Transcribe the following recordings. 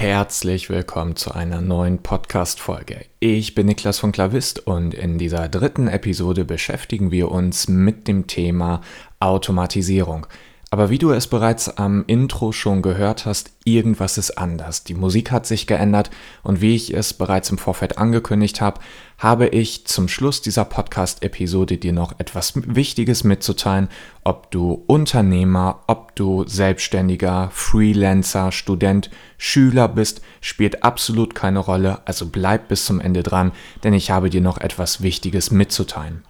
herzlich willkommen zu einer neuen Podcast-Folge. Ich bin Niklas von Klavist und in dieser dritten Episode beschäftigen wir uns mit dem Thema Automatisierung. Aber wie du es bereits am Intro schon gehört hast, irgendwas ist anders. Die Musik hat sich geändert und wie ich es bereits im Vorfeld angekündigt habe, habe ich zum Schluss dieser Podcast-Episode dir noch etwas Wichtiges mitzuteilen, ob du Unternehmer, ob du Selbstständiger, Freelancer, Student, Schüler bist, spielt absolut keine Rolle, also bleib bis zum Ende dran, denn ich habe dir noch etwas Wichtiges mitzuteilen.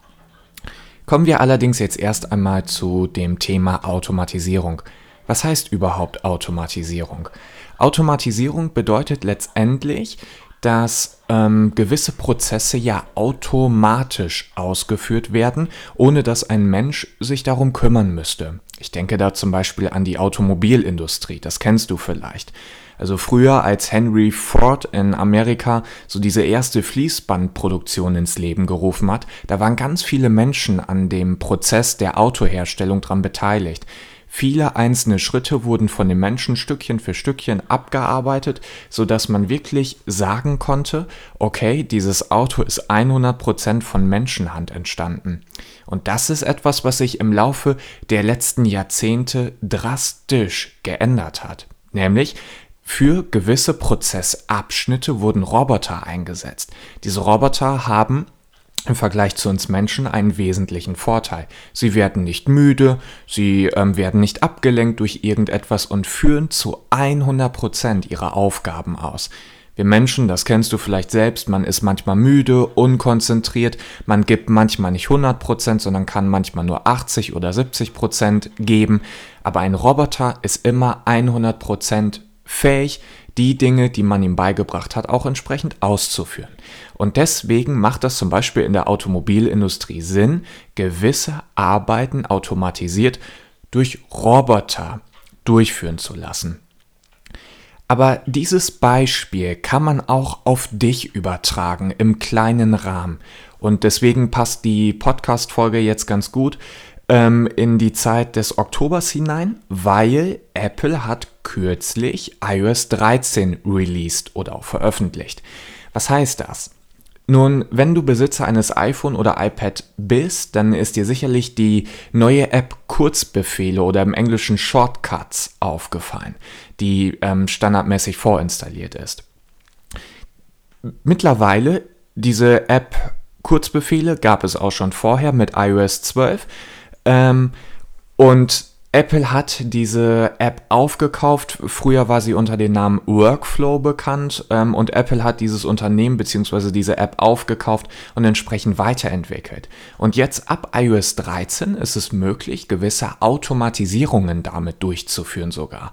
Kommen wir allerdings jetzt erst einmal zu dem Thema Automatisierung. Was heißt überhaupt Automatisierung? Automatisierung bedeutet letztendlich, dass gewisse Prozesse ja automatisch ausgeführt werden, ohne dass ein Mensch sich darum kümmern müsste. Ich denke da zum Beispiel an die Automobilindustrie, das kennst du vielleicht. Also früher, als Henry Ford in Amerika so diese erste Fließbandproduktion ins Leben gerufen hat, da waren ganz viele Menschen an dem Prozess der Autoherstellung dran beteiligt. Viele einzelne Schritte wurden von den Menschen Stückchen für Stückchen abgearbeitet, sodass man wirklich sagen konnte, okay, dieses Auto ist 100% von Menschenhand entstanden. Und das ist etwas, was sich im Laufe der letzten Jahrzehnte drastisch geändert hat. Nämlich, für gewisse Prozessabschnitte wurden Roboter eingesetzt. Diese Roboter haben im Vergleich zu uns Menschen einen wesentlichen Vorteil. Sie werden nicht müde, sie werden nicht abgelenkt durch irgendetwas und führen zu 100% ihre Aufgaben aus. Wir Menschen, das kennst du vielleicht selbst, man ist manchmal müde, unkonzentriert, man gibt manchmal nicht 100%, sondern kann manchmal nur 80 oder 70% geben. Aber ein Roboter ist immer 100% fähig, die Dinge, die man ihm beigebracht hat, auch entsprechend auszuführen. Und deswegen macht das zum Beispiel in der Automobilindustrie Sinn, gewisse Arbeiten automatisiert durch Roboter durchführen zu lassen. Aber dieses Beispiel kann man auch auf dich übertragen, im kleinen Rahmen. Und deswegen passt die Podcast-Folge jetzt ganz gut in die Zeit des Oktobers hinein, weil Apple hat kürzlich iOS 13 released oder auch veröffentlicht. Was heißt das? Nun, wenn du Besitzer eines iPhone oder iPad bist, dann ist dir sicherlich die neue App Kurzbefehle oder im Englischen Shortcuts aufgefallen, die standardmäßig vorinstalliert ist. Mittlerweile, diese App Kurzbefehle gab es auch schon vorher mit iOS 12, und Apple hat diese App aufgekauft. Früher war sie unter dem Namen Workflow bekannt, und Apple hat dieses Unternehmen bzw. diese App aufgekauft und entsprechend weiterentwickelt. Und jetzt ab iOS 13 ist es möglich, gewisse Automatisierungen damit durchzuführen sogar.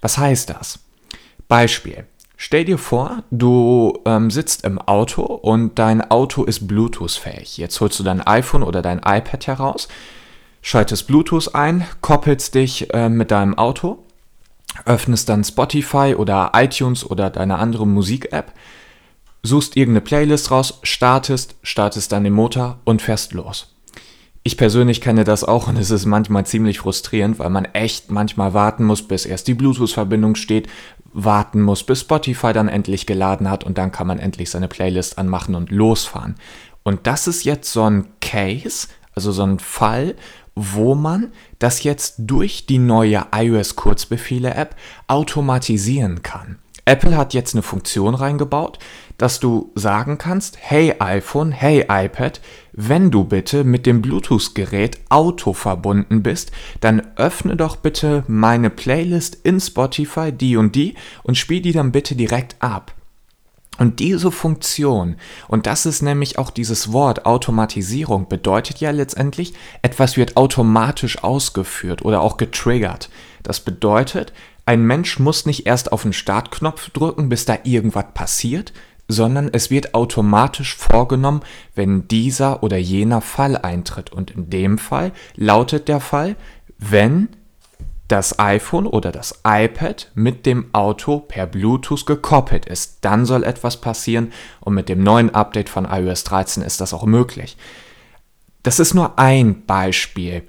Was heißt das? Beispiel. Stell dir vor, du sitzt im Auto und dein Auto ist Bluetooth-fähig. Jetzt holst du dein iPhone oder dein iPad heraus, schaltest Bluetooth ein, koppelst dich mit deinem Auto, öffnest dann Spotify oder iTunes oder deine andere Musik-App, suchst irgendeine Playlist raus, startest dann den Motor und fährst los. Ich persönlich kenne das auch und es ist manchmal ziemlich frustrierend, weil man echt manchmal warten muss, bis erst die Bluetooth-Verbindung steht, warten muss, bis Spotify dann endlich geladen hat und dann kann man endlich seine Playlist anmachen und losfahren. Und das ist jetzt so ein Case, also so ein Fall, wo man das jetzt durch die neue iOS-Kurzbefehle-App automatisieren kann. Apple hat jetzt eine Funktion reingebaut, dass du sagen kannst, hey iPhone, hey iPad, wenn du bitte mit dem Bluetooth-Gerät Auto verbunden bist, dann öffne doch bitte meine Playlist in Spotify, die und spiel die dann bitte direkt ab. Und diese Funktion, und das ist nämlich auch dieses Wort Automatisierung, bedeutet ja letztendlich, etwas wird automatisch ausgeführt oder auch getriggert. Das bedeutet, ein Mensch muss nicht erst auf den Startknopf drücken, bis da irgendwas passiert, sondern es wird automatisch vorgenommen, wenn dieser oder jener Fall eintritt. Und in dem Fall lautet der Fall, wenn das iPhone oder das iPad mit dem Auto per Bluetooth gekoppelt ist, dann soll etwas passieren und mit dem neuen Update von iOS 13 ist das auch möglich. Das ist nur ein Beispiel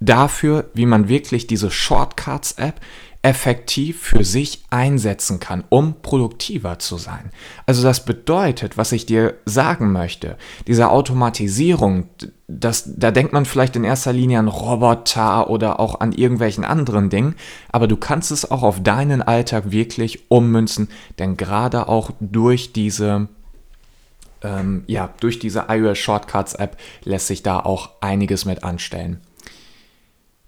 dafür, wie man wirklich diese Shortcuts-App effektiv für sich einsetzen kann, um produktiver zu sein. Also das bedeutet, was ich dir sagen möchte, diese Automatisierung, da denkt man vielleicht in erster Linie an Roboter oder auch an irgendwelchen anderen Dingen, aber du kannst es auch auf deinen Alltag wirklich ummünzen, denn gerade auch durch diese iOS Shortcuts App lässt sich da auch einiges mit anstellen.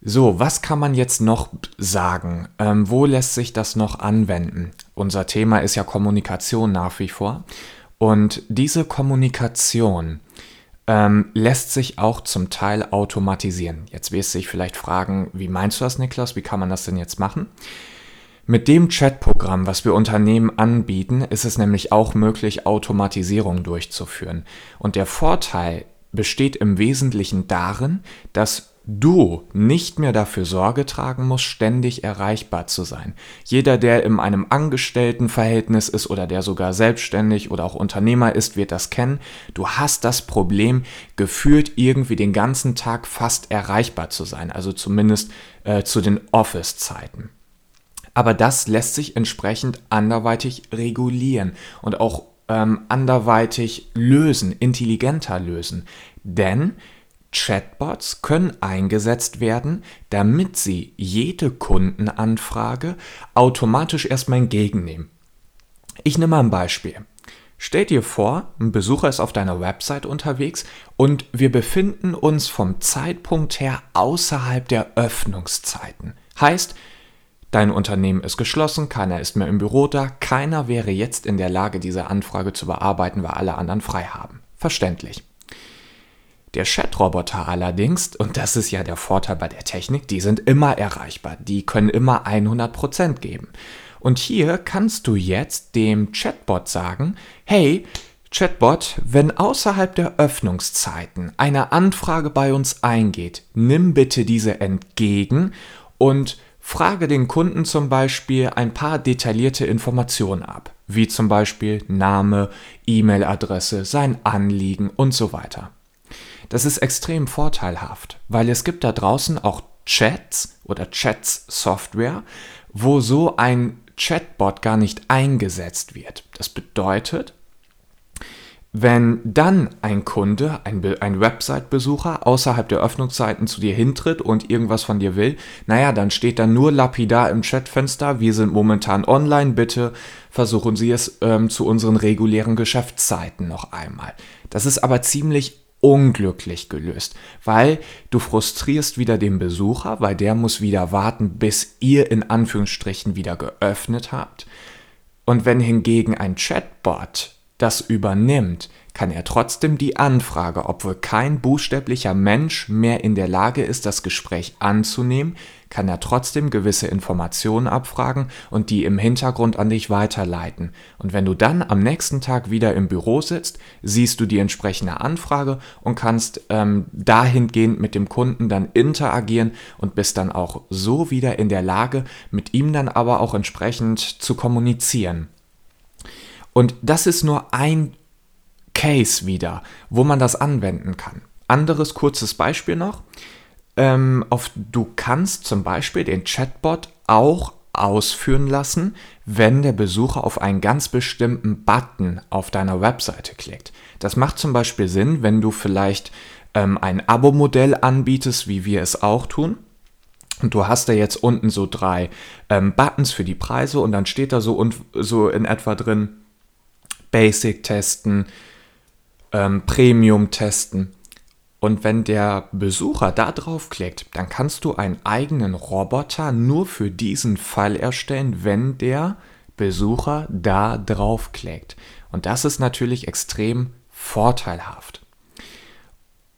So, was kann man jetzt noch sagen? Wo lässt sich das noch anwenden? Unser Thema ist ja Kommunikation nach wie vor. Und diese Kommunikation lässt sich auch zum Teil automatisieren. Jetzt wirst du dich vielleicht fragen, wie meinst du das, Niklas? Wie kann man das denn jetzt machen? Mit dem Chatprogramm, was wir Unternehmen anbieten, ist es nämlich auch möglich, Automatisierung durchzuführen. Und der Vorteil besteht im Wesentlichen darin, dass du nicht mehr dafür Sorge tragen musst, ständig erreichbar zu sein. Jeder, der in einem Angestelltenverhältnis ist oder der sogar selbstständig oder auch Unternehmer ist, wird das kennen. Du hast das Problem, gefühlt irgendwie den ganzen Tag fast erreichbar zu sein, also zumindest zu den Office-Zeiten. Aber das lässt sich entsprechend anderweitig regulieren und auch anderweitig lösen, intelligenter lösen, denn Chatbots können eingesetzt werden, damit sie jede Kundenanfrage automatisch erstmal entgegennehmen. Ich nehme mal ein Beispiel. Stell dir vor, ein Besucher ist auf deiner Website unterwegs und wir befinden uns vom Zeitpunkt her außerhalb der Öffnungszeiten. Heißt, dein Unternehmen ist geschlossen, keiner ist mehr im Büro da, keiner wäre jetzt in der Lage, diese Anfrage zu bearbeiten, weil alle anderen frei haben. Verständlich. Der Chatroboter allerdings, und das ist ja der Vorteil bei der Technik, die sind immer erreichbar, die können immer 100% geben. Und hier kannst du jetzt dem Chatbot sagen, hey Chatbot, wenn außerhalb der Öffnungszeiten eine Anfrage bei uns eingeht, nimm bitte diese entgegen und frage den Kunden zum Beispiel ein paar detaillierte Informationen ab, wie zum Beispiel Name, E-Mail-Adresse, sein Anliegen und so weiter. Das ist extrem vorteilhaft, weil es gibt da draußen auch Chats oder Chats-Software, wo so ein Chatbot gar nicht eingesetzt wird. Das bedeutet, wenn dann ein Kunde, ein Website-Besucher außerhalb der Öffnungszeiten zu dir hintritt und irgendwas von dir will, naja, dann steht da nur lapidar im Chatfenster, wir sind momentan online, bitte versuchen Sie es zu unseren regulären Geschäftszeiten noch einmal. Das ist aber ziemlich unglücklich gelöst, weil du frustrierst wieder den Besucher, weil der muss wieder warten, bis ihr in Anführungsstrichen wieder geöffnet habt. Und wenn hingegen ein Chatbot das übernimmt, kann er trotzdem die Anfrage, obwohl kein buchstäblicher Mensch mehr in der Lage ist, das Gespräch anzunehmen, kann er trotzdem gewisse Informationen abfragen und die im Hintergrund an dich weiterleiten. Und wenn du dann am nächsten Tag wieder im Büro sitzt, siehst du die entsprechende Anfrage und kannst dahingehend mit dem Kunden dann interagieren und bist dann auch so wieder in der Lage, mit ihm dann aber auch entsprechend zu kommunizieren. Und das ist nur ein Case wieder, wo man das anwenden kann. Anderes kurzes Beispiel noch. Du kannst zum Beispiel den Chatbot auch ausführen lassen, wenn der Besucher auf einen ganz bestimmten Button auf deiner Webseite klickt. Das macht zum Beispiel Sinn, wenn du vielleicht ein Abo-Modell anbietest, wie wir es auch tun. Und du hast da jetzt unten so 3 Buttons für die Preise und dann steht da so in etwa drin, Basic testen, Premium testen. Und wenn der Besucher da draufklickt, dann kannst du einen eigenen Roboter nur für diesen Fall erstellen, wenn der Besucher da draufklickt. Und das ist natürlich extrem vorteilhaft,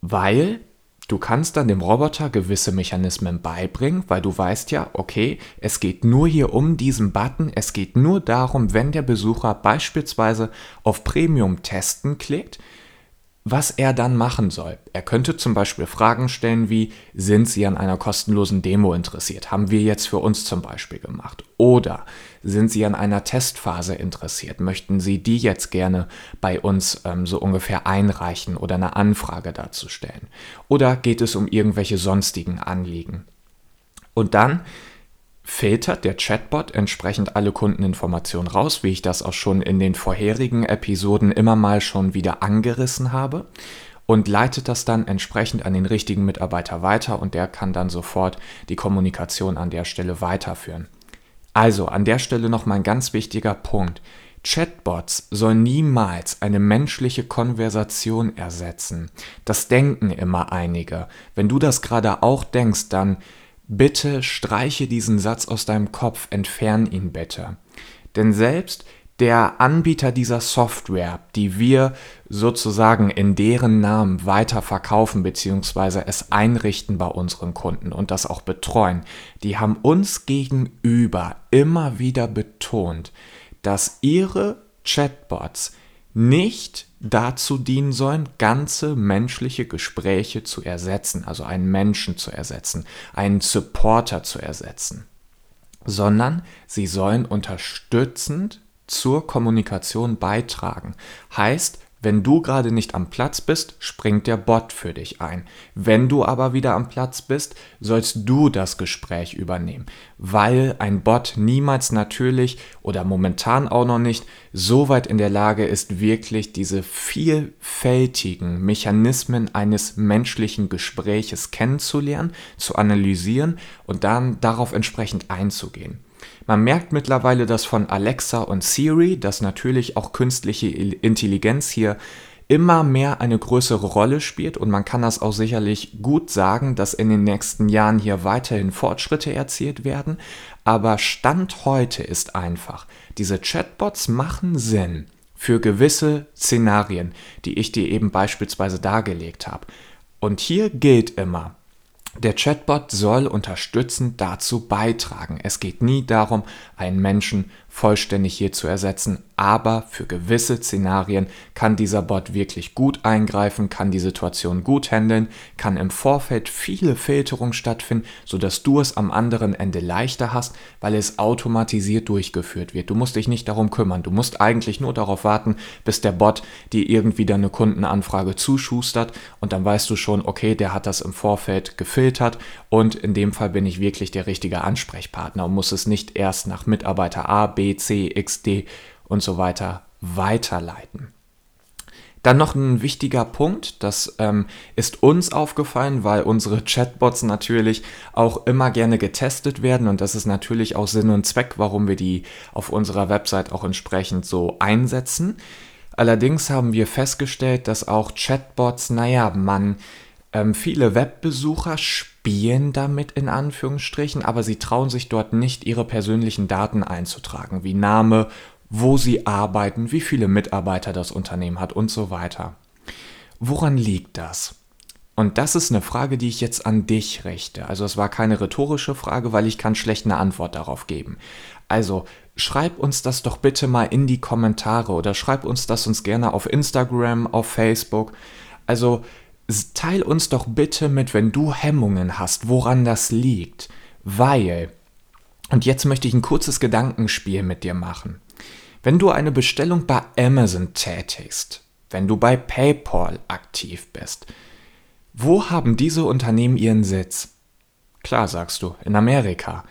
weil du kannst dann dem Roboter gewisse Mechanismen beibringen, weil du weißt ja, okay, es geht nur hier um diesen Button, es geht nur darum, wenn der Besucher beispielsweise auf Premium testen klickt, was er dann machen soll. Er könnte zum Beispiel Fragen stellen wie, sind Sie an einer kostenlosen Demo interessiert? Haben wir jetzt für uns zum Beispiel gemacht. Oder sind Sie an einer Testphase interessiert? Möchten Sie die jetzt gerne bei uns so ungefähr einreichen oder eine Anfrage dazu stellen? Oder geht es um irgendwelche sonstigen Anliegen? Und dann filtert der Chatbot entsprechend alle Kundeninformationen raus, wie ich das auch schon in den vorherigen Episoden immer mal schon wieder angerissen habe, und leitet das dann entsprechend an den richtigen Mitarbeiter weiter, und der kann dann sofort die Kommunikation an der Stelle weiterführen. Also an der Stelle nochmal ein ganz wichtiger Punkt. Chatbots sollen niemals eine menschliche Konversation ersetzen. Das denken immer einige. Wenn du das gerade auch denkst, dann bitte streiche diesen Satz aus deinem Kopf, entferne ihn bitte. Denn selbst der Anbieter dieser Software, die wir sozusagen in deren Namen weiterverkaufen bzw. es einrichten bei unseren Kunden und das auch betreuen, die haben uns gegenüber immer wieder betont, dass ihre Chatbots nicht dazu dienen sollen, ganze menschliche Gespräche zu ersetzen, also einen Menschen zu ersetzen, einen Supporter zu ersetzen, sondern sie sollen unterstützend zur Kommunikation beitragen. Heißt, wenn du gerade nicht am Platz bist, springt der Bot für dich ein. Wenn du aber wieder am Platz bist, sollst du das Gespräch übernehmen, weil ein Bot niemals natürlich oder momentan auch noch nicht so weit in der Lage ist, wirklich diese vielfältigen Mechanismen eines menschlichen Gespräches kennenzulernen, zu analysieren und dann darauf entsprechend einzugehen. Man merkt mittlerweile, dass von Alexa und Siri, dass natürlich auch künstliche Intelligenz hier immer mehr eine größere Rolle spielt, und man kann das auch sicherlich gut sagen, dass in den nächsten Jahren hier weiterhin Fortschritte erzielt werden, aber Stand heute ist einfach, diese Chatbots machen Sinn für gewisse Szenarien, die ich dir eben beispielsweise dargelegt habe. Und hier gilt immer, der Chatbot soll unterstützend dazu beitragen. Es geht nie darum, einen Menschen vollständig hier zu ersetzen, aber für gewisse Szenarien kann dieser Bot wirklich gut eingreifen, kann die Situation gut handeln, kann im Vorfeld viele Filterungen stattfinden, sodass du es am anderen Ende leichter hast, weil es automatisiert durchgeführt wird. Du musst dich nicht darum kümmern, du musst eigentlich nur darauf warten, bis der Bot dir irgendwie deine Kundenanfrage zuschustert, und dann weißt du schon, okay, der hat das im Vorfeld gefiltert und in dem Fall bin ich wirklich der richtige Ansprechpartner und muss es nicht erst nach Mitarbeiter A, B, C, X, D und so weiter weiterleiten. Dann noch ein wichtiger Punkt, das ist uns aufgefallen, weil unsere Chatbots natürlich auch immer gerne getestet werden, und das ist natürlich auch Sinn und Zweck, warum wir die auf unserer Website auch entsprechend so einsetzen. Allerdings haben wir festgestellt, dass auch Chatbots, viele Webbesucher spielen damit in Anführungsstrichen, aber sie trauen sich dort nicht, ihre persönlichen Daten einzutragen, wie Name, wo sie arbeiten, wie viele Mitarbeiter das Unternehmen hat und so weiter. Woran liegt das? Und das ist eine Frage, die ich jetzt an dich richte. Also es war keine rhetorische Frage, weil ich kann schlecht eine Antwort darauf geben. Also schreib uns das doch bitte mal in die Kommentare oder schreib uns das uns gerne auf Instagram, auf Facebook. Also teil uns doch bitte mit, wenn du Hemmungen hast, woran das liegt, weil, und jetzt möchte ich ein kurzes Gedankenspiel mit dir machen. Wenn du eine Bestellung bei Amazon tätigst, wenn du bei PayPal aktiv bist, wo haben diese Unternehmen ihren Sitz? Klar, sagst du, in Amerika.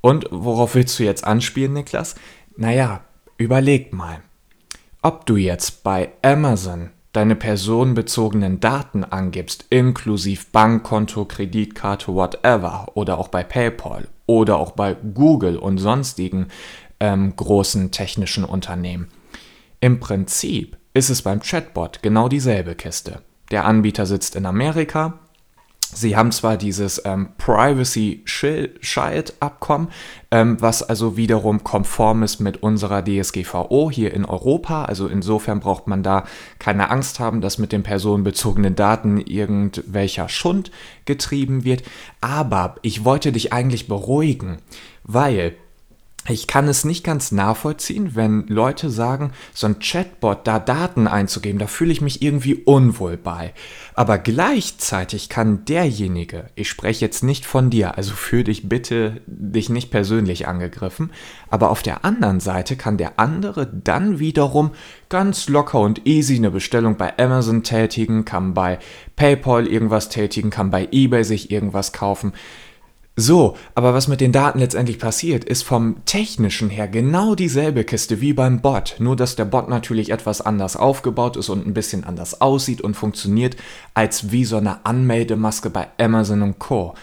Und worauf willst du jetzt anspielen, Niklas? Naja, überleg mal, ob du jetzt bei Amazon deine personenbezogenen Daten angibst, inklusive Bankkonto, Kreditkarte, whatever, oder auch bei PayPal oder auch bei Google und sonstigen großen technischen Unternehmen. Im Prinzip ist es beim Chatbot genau dieselbe Kiste. Der Anbieter sitzt in Amerika. Sie haben zwar dieses Privacy-Shield-Abkommen, was also wiederum konform ist mit unserer DSGVO hier in Europa. Also insofern braucht man da keine Angst haben, dass mit den personenbezogenen Daten irgendwelcher Schund getrieben wird. Aber ich wollte dich eigentlich beruhigen, weil ich kann es nicht ganz nachvollziehen, wenn Leute sagen, so ein Chatbot, da Daten einzugeben, da fühle ich mich irgendwie unwohl bei. Aber gleichzeitig kann derjenige, ich spreche jetzt nicht von dir, also fühl dich bitte dich nicht persönlich angegriffen, aber auf der anderen Seite kann der andere dann wiederum ganz locker und easy eine Bestellung bei Amazon tätigen, kann bei PayPal irgendwas tätigen, kann bei eBay sich irgendwas kaufen. So, aber was mit den Daten letztendlich passiert, ist vom Technischen her genau dieselbe Kiste wie beim Bot, nur dass der Bot natürlich etwas anders aufgebaut ist und ein bisschen anders aussieht und funktioniert, als wie so eine Anmeldemaske bei Amazon und Co.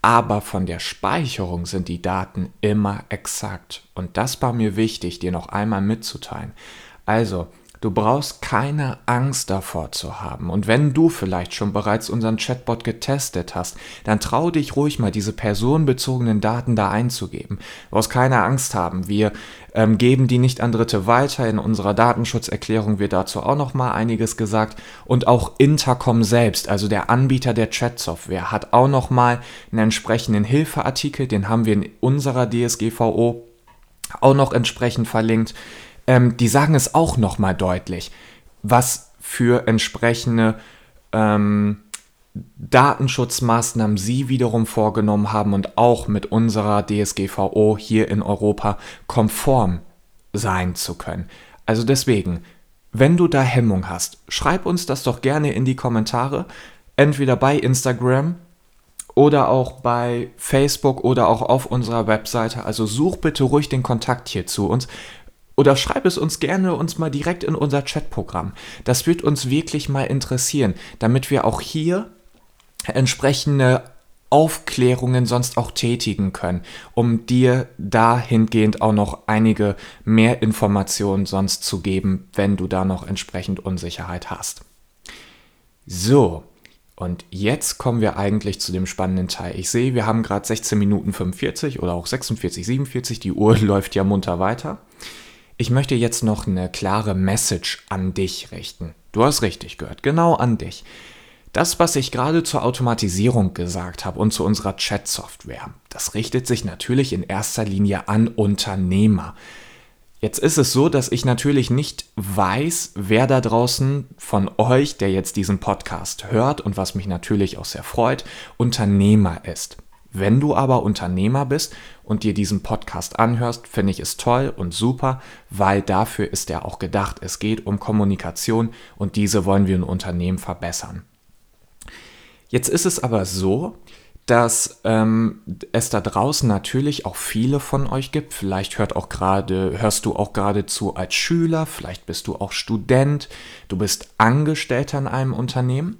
Aber von der Speicherung sind die Daten immer exakt. Und das war mir wichtig, dir noch einmal mitzuteilen. Also, du brauchst keine Angst davor zu haben. Und wenn du vielleicht schon bereits unseren Chatbot getestet hast, dann trau dich ruhig mal, diese personenbezogenen Daten da einzugeben. Du brauchst keine Angst haben. Wir geben die nicht an Dritte weiter. In unserer Datenschutzerklärung wird dazu auch nochmal einiges gesagt. Und auch Intercom selbst, also der Anbieter der Chatsoftware, hat auch nochmal einen entsprechenden Hilfeartikel. Den haben wir in unserer DSGVO auch noch entsprechend verlinkt. Die sagen es auch nochmal deutlich, was für entsprechende Datenschutzmaßnahmen sie wiederum vorgenommen haben und auch mit unserer DSGVO hier in Europa konform sein zu können. Also deswegen, wenn du da Hemmung hast, schreib uns das doch gerne in die Kommentare, entweder bei Instagram oder auch bei Facebook oder auch auf unserer Webseite. Also such bitte ruhig den Kontakt hier zu uns. Oder schreib es uns gerne mal direkt in unser Chatprogramm. Das wird uns wirklich mal interessieren, damit wir auch hier entsprechende Aufklärungen sonst auch tätigen können, um dir dahingehend auch noch einige mehr Informationen sonst zu geben, wenn du da noch entsprechend Unsicherheit hast. So, und jetzt kommen wir eigentlich zu dem spannenden Teil. Ich sehe, wir haben gerade 16 Minuten 45 oder auch 46, 47. Die Uhr läuft ja munter weiter. Ich möchte jetzt noch eine klare Message an dich richten. Du hast richtig gehört, genau an dich. Das, was ich gerade zur Automatisierung gesagt habe und zu unserer Chat-Software, das richtet sich natürlich in erster Linie an Unternehmer. Jetzt ist es so, dass ich natürlich nicht weiß, wer da draußen von euch, der jetzt diesen Podcast hört und was mich natürlich auch sehr freut, Unternehmer ist. Wenn du aber Unternehmer bist und dir diesen Podcast anhörst, finde ich es toll und super, weil dafür ist er auch gedacht. Es geht um Kommunikation und diese wollen wir in Unternehmen verbessern. Jetzt ist es aber so, dass es da draußen natürlich auch viele von euch gibt. Vielleicht hörst du auch gerade zu als Schüler, vielleicht bist du auch Student, du bist Angestellter in einem Unternehmen.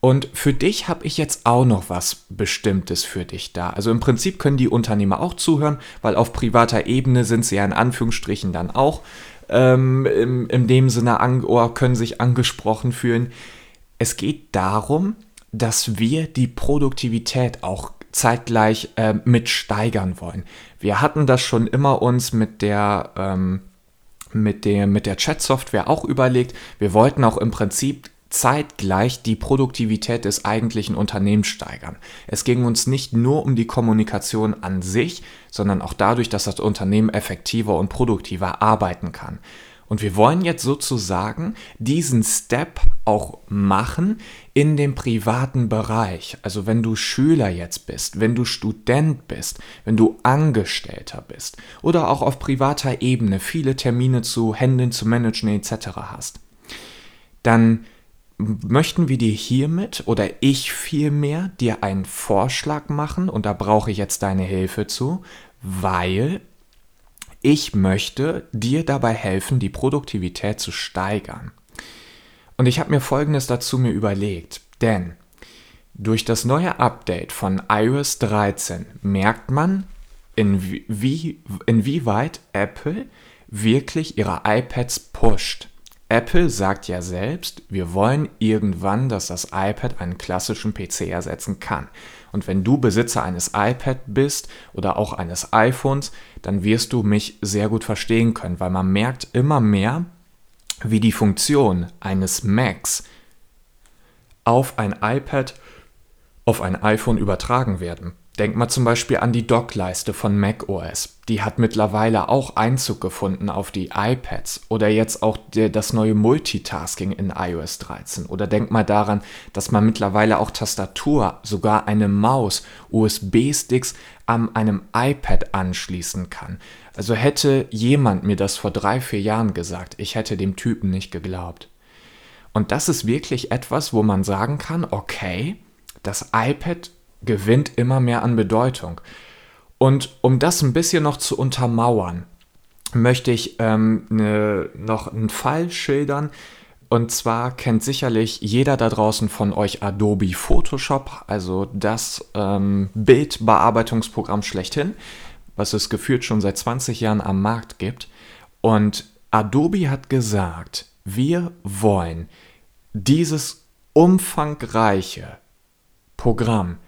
Und für dich habe ich jetzt auch noch was Bestimmtes für dich da. Also im Prinzip können die Unternehmer auch zuhören, weil auf privater Ebene sind sie ja in Anführungsstrichen dann auch in dem Sinne können sich angesprochen fühlen. Es geht darum, dass wir die Produktivität auch zeitgleich mit steigern wollen. Wir hatten das schon immer uns mit der Chat-Software auch überlegt. Wir wollten auch im Prinzip zeitgleich die Produktivität des eigentlichen Unternehmens steigern. Es ging uns nicht nur um die Kommunikation an sich, sondern auch dadurch, dass das Unternehmen effektiver und produktiver arbeiten kann. Und wir wollen jetzt sozusagen diesen Step auch machen in dem privaten Bereich. Also wenn du Schüler jetzt bist, wenn du Student bist, wenn du Angestellter bist oder auch auf privater Ebene viele Termine zu handeln, zu managen etc. hast, dann möchten wir dir hiermit oder ich vielmehr dir einen Vorschlag machen und da brauche ich jetzt deine Hilfe zu, weil ich möchte dir dabei helfen, die Produktivität zu steigern. Und ich habe mir Folgendes dazu überlegt, denn durch das neue Update von iOS 13 merkt man, inwieweit Apple wirklich ihre iPads pusht. Apple sagt ja selbst, wir wollen irgendwann, dass das iPad einen klassischen PC ersetzen kann. Und wenn du Besitzer eines iPad bist oder auch eines iPhones, dann wirst du mich sehr gut verstehen können, weil man merkt immer mehr, wie die Funktion eines Macs auf ein iPad, auf ein iPhone übertragen werden. Denk mal zum Beispiel an die Dockleiste von macOS. Die hat mittlerweile auch Einzug gefunden auf die iPads oder jetzt auch das neue Multitasking in iOS 13. Oder denk mal daran, dass man mittlerweile auch Tastatur, sogar eine Maus, USB-Sticks an einem iPad anschließen kann. Also hätte jemand mir das vor 3-4 Jahren gesagt, ich hätte dem Typen nicht geglaubt. Und das ist wirklich etwas, wo man sagen kann, okay, das iPad gewinnt immer mehr an Bedeutung. Und um das ein bisschen noch zu untermauern, möchte ich noch einen Fall schildern. Und zwar kennt sicherlich jeder da draußen von euch Adobe Photoshop, also das Bildbearbeitungsprogramm schlechthin, was es gefühlt schon seit 20 Jahren am Markt gibt. Und Adobe hat gesagt, wir wollen dieses umfangreiche Programm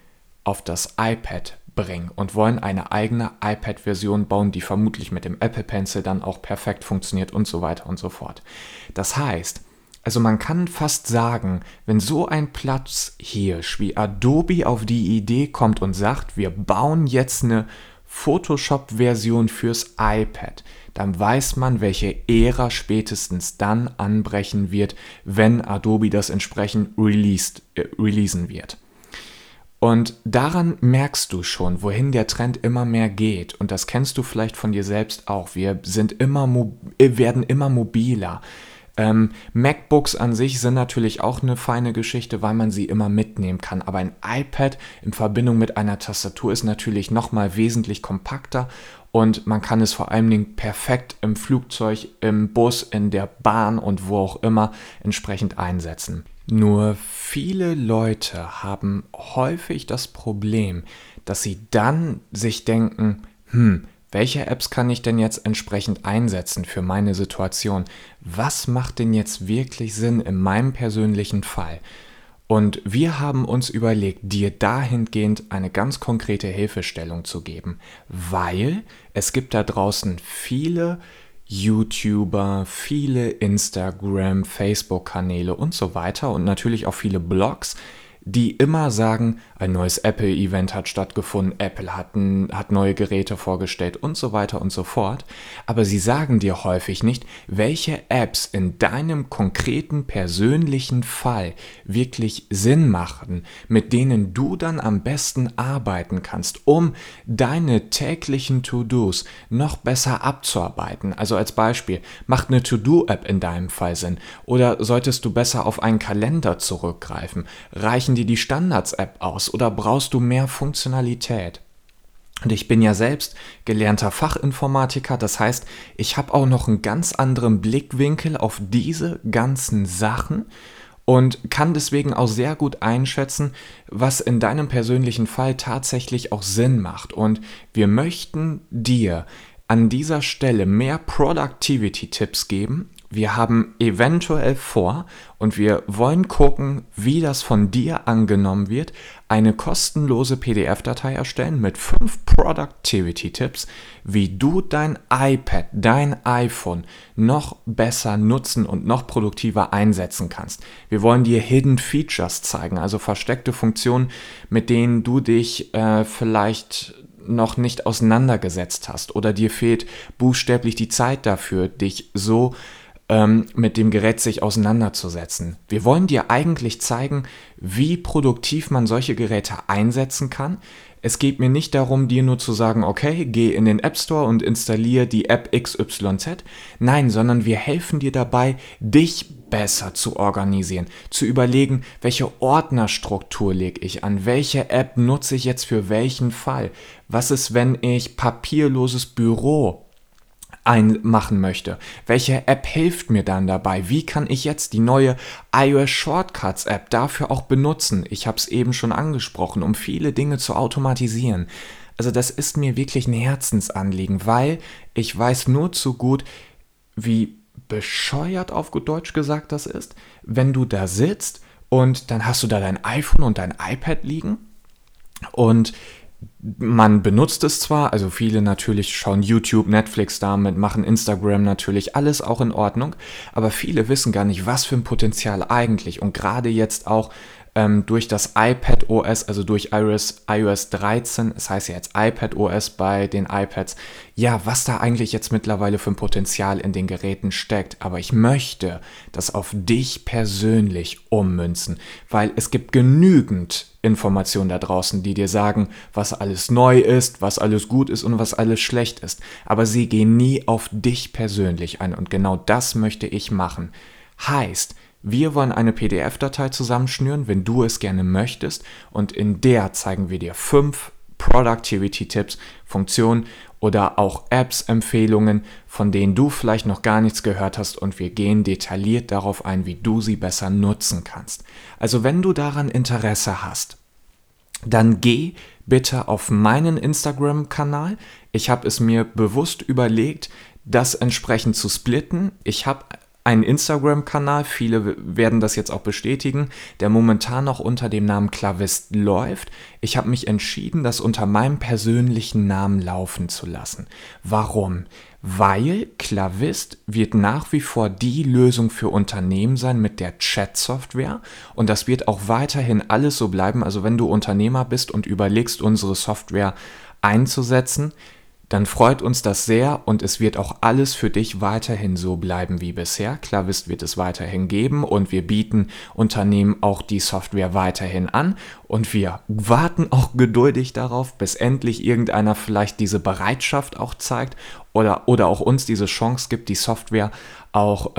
auf das iPad bringen und wollen eine eigene iPad-Version bauen, die vermutlich mit dem Apple Pencil dann auch perfekt funktioniert und so weiter und so fort. Das heißt, also man kann fast sagen, wenn so ein Platzhirsch wie Adobe auf die Idee kommt und sagt, wir bauen jetzt eine Photoshop-Version fürs iPad, dann weiß man, welche Ära spätestens dann anbrechen wird, wenn Adobe das entsprechend releasen wird. Und daran merkst du schon, wohin der Trend immer mehr geht. Und das kennst du vielleicht von dir selbst auch. Wir sind werden immer mobiler. MacBooks an sich sind natürlich auch eine feine Geschichte, weil man sie immer mitnehmen kann. Aber ein iPad in Verbindung mit einer Tastatur ist natürlich nochmal wesentlich kompakter und man kann es vor allen Dingen perfekt im Flugzeug, im Bus, in der Bahn und wo auch immer entsprechend einsetzen. Nur viele Leute haben häufig das Problem, dass sie dann sich denken, welche Apps kann ich denn jetzt entsprechend einsetzen für meine Situation? Was macht denn jetzt wirklich Sinn in meinem persönlichen Fall? Und wir haben uns überlegt, dir dahingehend eine ganz konkrete Hilfestellung zu geben, weil es gibt da draußen viele YouTuber, viele Instagram, Facebook-Kanäle und so weiter und natürlich auch viele Blogs, die immer sagen, ein neues Apple-Event hat stattgefunden, Apple hat neue Geräte vorgestellt und so weiter und so fort. Aber sie sagen dir häufig nicht, welche Apps in deinem konkreten persönlichen Fall wirklich Sinn machen, mit denen du dann am besten arbeiten kannst, um deine täglichen To-Dos noch besser abzuarbeiten. Also als Beispiel, macht eine To-Do-App in deinem Fall Sinn? Oder solltest du besser auf einen Kalender zurückgreifen? Reichen dir die Standards-App aus oder brauchst du mehr Funktionalität? Und ich bin ja selbst gelernter Fachinformatiker, das heißt, ich habe auch noch einen ganz anderen Blickwinkel auf diese ganzen Sachen und kann deswegen auch sehr gut einschätzen, was in deinem persönlichen Fall tatsächlich auch Sinn macht. Und wir möchten dir an dieser Stelle mehr Productivity-Tipps geben. Wir haben eventuell vor und wir wollen gucken, wie das von dir angenommen wird, eine kostenlose PDF-Datei erstellen mit 5 Productivity-Tipps, wie du dein iPad, dein iPhone noch besser nutzen und noch produktiver einsetzen kannst. Wir wollen dir Hidden Features zeigen, also versteckte Funktionen, mit denen du dich vielleicht noch nicht auseinandergesetzt hast oder dir fehlt buchstäblich die Zeit dafür, dich so mit dem Gerät sich auseinanderzusetzen. Wir wollen dir eigentlich zeigen, wie produktiv man solche Geräte einsetzen kann. Es geht mir nicht darum, dir nur zu sagen, okay, geh in den App Store und installiere die App XYZ. Nein, sondern wir helfen dir dabei, dich besser zu organisieren, zu überlegen, welche Ordnerstruktur lege ich an, welche App nutze ich jetzt für welchen Fall. Was ist, wenn ich papierloses Büro machen möchte? Welche App hilft mir dann dabei? Wie kann ich jetzt die neue iOS Shortcuts App dafür auch benutzen? Ich habe es eben schon angesprochen, um viele Dinge zu automatisieren. Also das ist mir wirklich ein Herzensanliegen, weil ich weiß nur zu gut, wie bescheuert auf gut Deutsch gesagt das ist, wenn du da sitzt und dann hast du da dein iPhone und dein iPad liegen und man benutzt es zwar, also viele natürlich schauen YouTube, Netflix damit, machen Instagram natürlich, alles auch in Ordnung, aber viele wissen gar nicht, was für ein Potenzial eigentlich und gerade jetzt auch durch das iPad OS, also durch iOS 13, es heißt ja jetzt iPad OS bei den iPads, ja, was da eigentlich jetzt mittlerweile für ein Potenzial in den Geräten steckt. Aber ich möchte das auf dich persönlich ummünzen, weil es gibt genügend Informationen da draußen, die dir sagen, was alles neu ist, was alles gut ist und was alles schlecht ist. Aber sie gehen nie auf dich persönlich ein und genau das möchte ich machen. Heißt, Wir wollen eine PDF-Datei zusammenschnüren, wenn du es gerne möchtest, und in der zeigen wir dir 5 Productivity-Tipps, Funktionen oder auch Apps-Empfehlungen, von denen du vielleicht noch gar nichts gehört hast, und wir gehen detailliert darauf ein, wie du sie besser nutzen kannst. Also wenn du daran Interesse hast, dann geh bitte auf meinen Instagram-Kanal. Ich habe es mir bewusst überlegt, das entsprechend zu splitten. Ich habe einen Instagram-Kanal, viele werden das jetzt auch bestätigen, der momentan noch unter dem Namen Klavist läuft. Ich habe mich entschieden, das unter meinem persönlichen Namen laufen zu lassen. Warum? Weil Klavist wird nach wie vor die Lösung für Unternehmen sein mit der Chat-Software, und das wird auch weiterhin alles so bleiben. Also wenn du Unternehmer bist und überlegst, unsere Software einzusetzen, dann freut uns das sehr, und es wird auch alles für dich weiterhin so bleiben wie bisher. Klavist wird es weiterhin geben, und wir bieten Unternehmen auch die Software weiterhin an, und wir warten auch geduldig darauf, bis endlich irgendeiner vielleicht diese Bereitschaft auch zeigt oder auch uns diese Chance gibt, die Software auch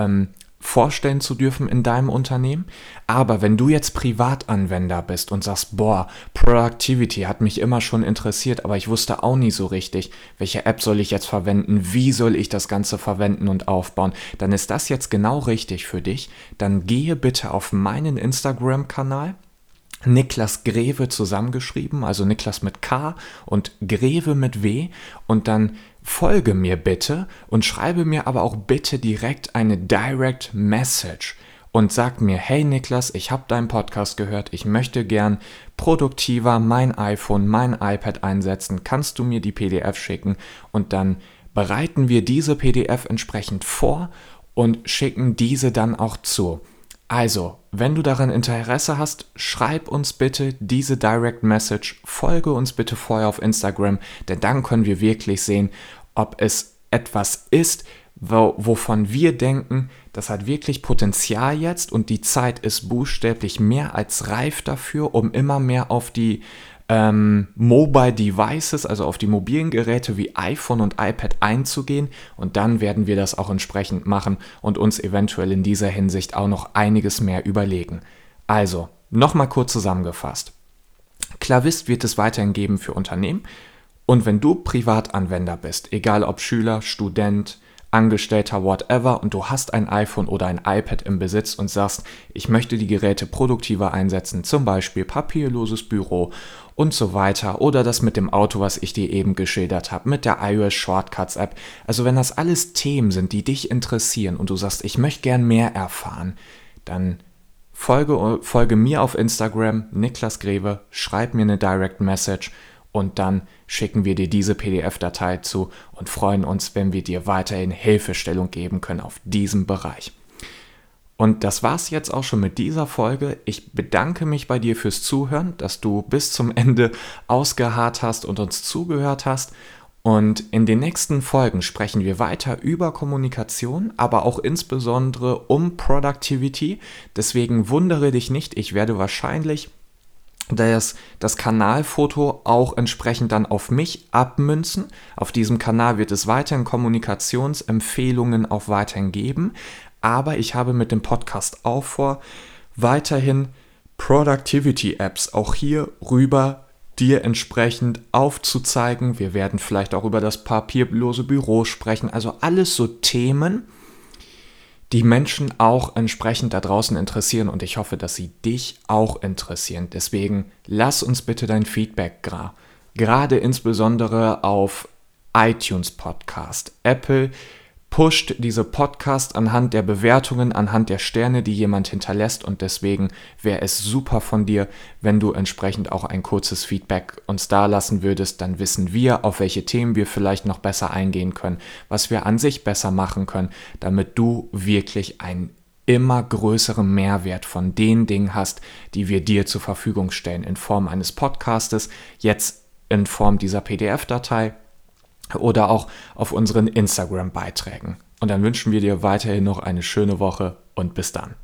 vorstellen zu dürfen in deinem Unternehmen. Aber wenn du jetzt Privatanwender bist und sagst, boah, Productivity hat mich immer schon interessiert, aber ich wusste auch nie so richtig, welche App soll ich jetzt verwenden, wie soll ich das Ganze verwenden und aufbauen, dann ist das jetzt genau richtig für dich. Dann gehe bitte auf meinen Instagram-Kanal, Niklas Greve zusammengeschrieben, also Niklas mit K und Greve mit W, und dann folge mir bitte und schreibe mir aber auch bitte direkt eine Direct Message und sag mir, hey Niklas, ich habe deinen Podcast gehört, ich möchte gern produktiver mein iPhone, mein iPad einsetzen, kannst du mir die PDF schicken? Und dann bereiten wir diese PDF entsprechend vor und schicken diese dann auch zu. Also, wenn du daran Interesse hast, schreib uns bitte diese Direct Message, folge uns bitte vorher auf Instagram, denn dann können wir wirklich sehen, ob es etwas ist, wovon wir denken, das hat wirklich Potenzial jetzt, und die Zeit ist buchstäblich mehr als reif dafür, um immer mehr auf die Mobile Devices, also auf die mobilen Geräte wie iPhone und iPad einzugehen, und dann werden wir das auch entsprechend machen und uns eventuell in dieser Hinsicht auch noch einiges mehr überlegen. Also, nochmal kurz zusammengefasst. Klavist wird es weiterhin geben für Unternehmen, und wenn du Privatanwender bist, egal ob Schüler, Student, Angestellter, whatever, und du hast ein iPhone oder ein iPad im Besitz und sagst, ich möchte die Geräte produktiver einsetzen, zum Beispiel papierloses Büro und so weiter, oder das mit dem Auto, was ich dir eben geschildert habe, mit der iOS Shortcuts App. Also wenn das alles Themen sind, die dich interessieren, und du sagst, ich möchte gern mehr erfahren, dann folge mir auf Instagram, Niklas Greve, schreib mir eine Direct Message, und dann schicken wir dir diese PDF-Datei zu und freuen uns, wenn wir dir weiterhin Hilfestellung geben können auf diesem Bereich. Und das war's jetzt auch schon mit dieser Folge. Ich bedanke mich bei dir fürs Zuhören, dass du bis zum Ende ausgeharrt hast und uns zugehört hast. Und in den nächsten Folgen sprechen wir weiter über Kommunikation, aber auch insbesondere um Productivity. Deswegen wundere dich nicht, ich werde wahrscheinlich das Kanalfoto auch entsprechend dann auf mich abmünzen. Auf diesem Kanal wird es weiterhin Kommunikationsempfehlungen auch weiterhin geben. Aber ich habe mit dem Podcast auch vor, weiterhin Productivity-Apps auch hier rüber dir entsprechend aufzuzeigen. Wir werden vielleicht auch über das papierlose Büro sprechen. Also alles so Themen, die Menschen auch entsprechend da draußen interessieren, und ich hoffe, dass sie dich auch interessieren. Deswegen lass uns bitte dein Feedback gerade insbesondere auf iTunes Podcast. Apple pusht diese Podcast anhand der Bewertungen, anhand der Sterne, die jemand hinterlässt, und deswegen wäre es super von dir, wenn du entsprechend auch ein kurzes Feedback uns da lassen würdest, dann wissen wir, auf welche Themen wir vielleicht noch besser eingehen können, was wir an sich besser machen können, damit du wirklich einen immer größeren Mehrwert von den Dingen hast, die wir dir zur Verfügung stellen, in Form eines Podcastes, jetzt in Form dieser PDF-Datei, oder auch auf unseren Instagram-Beiträgen. Und dann wünschen wir dir weiterhin noch eine schöne Woche und bis dann.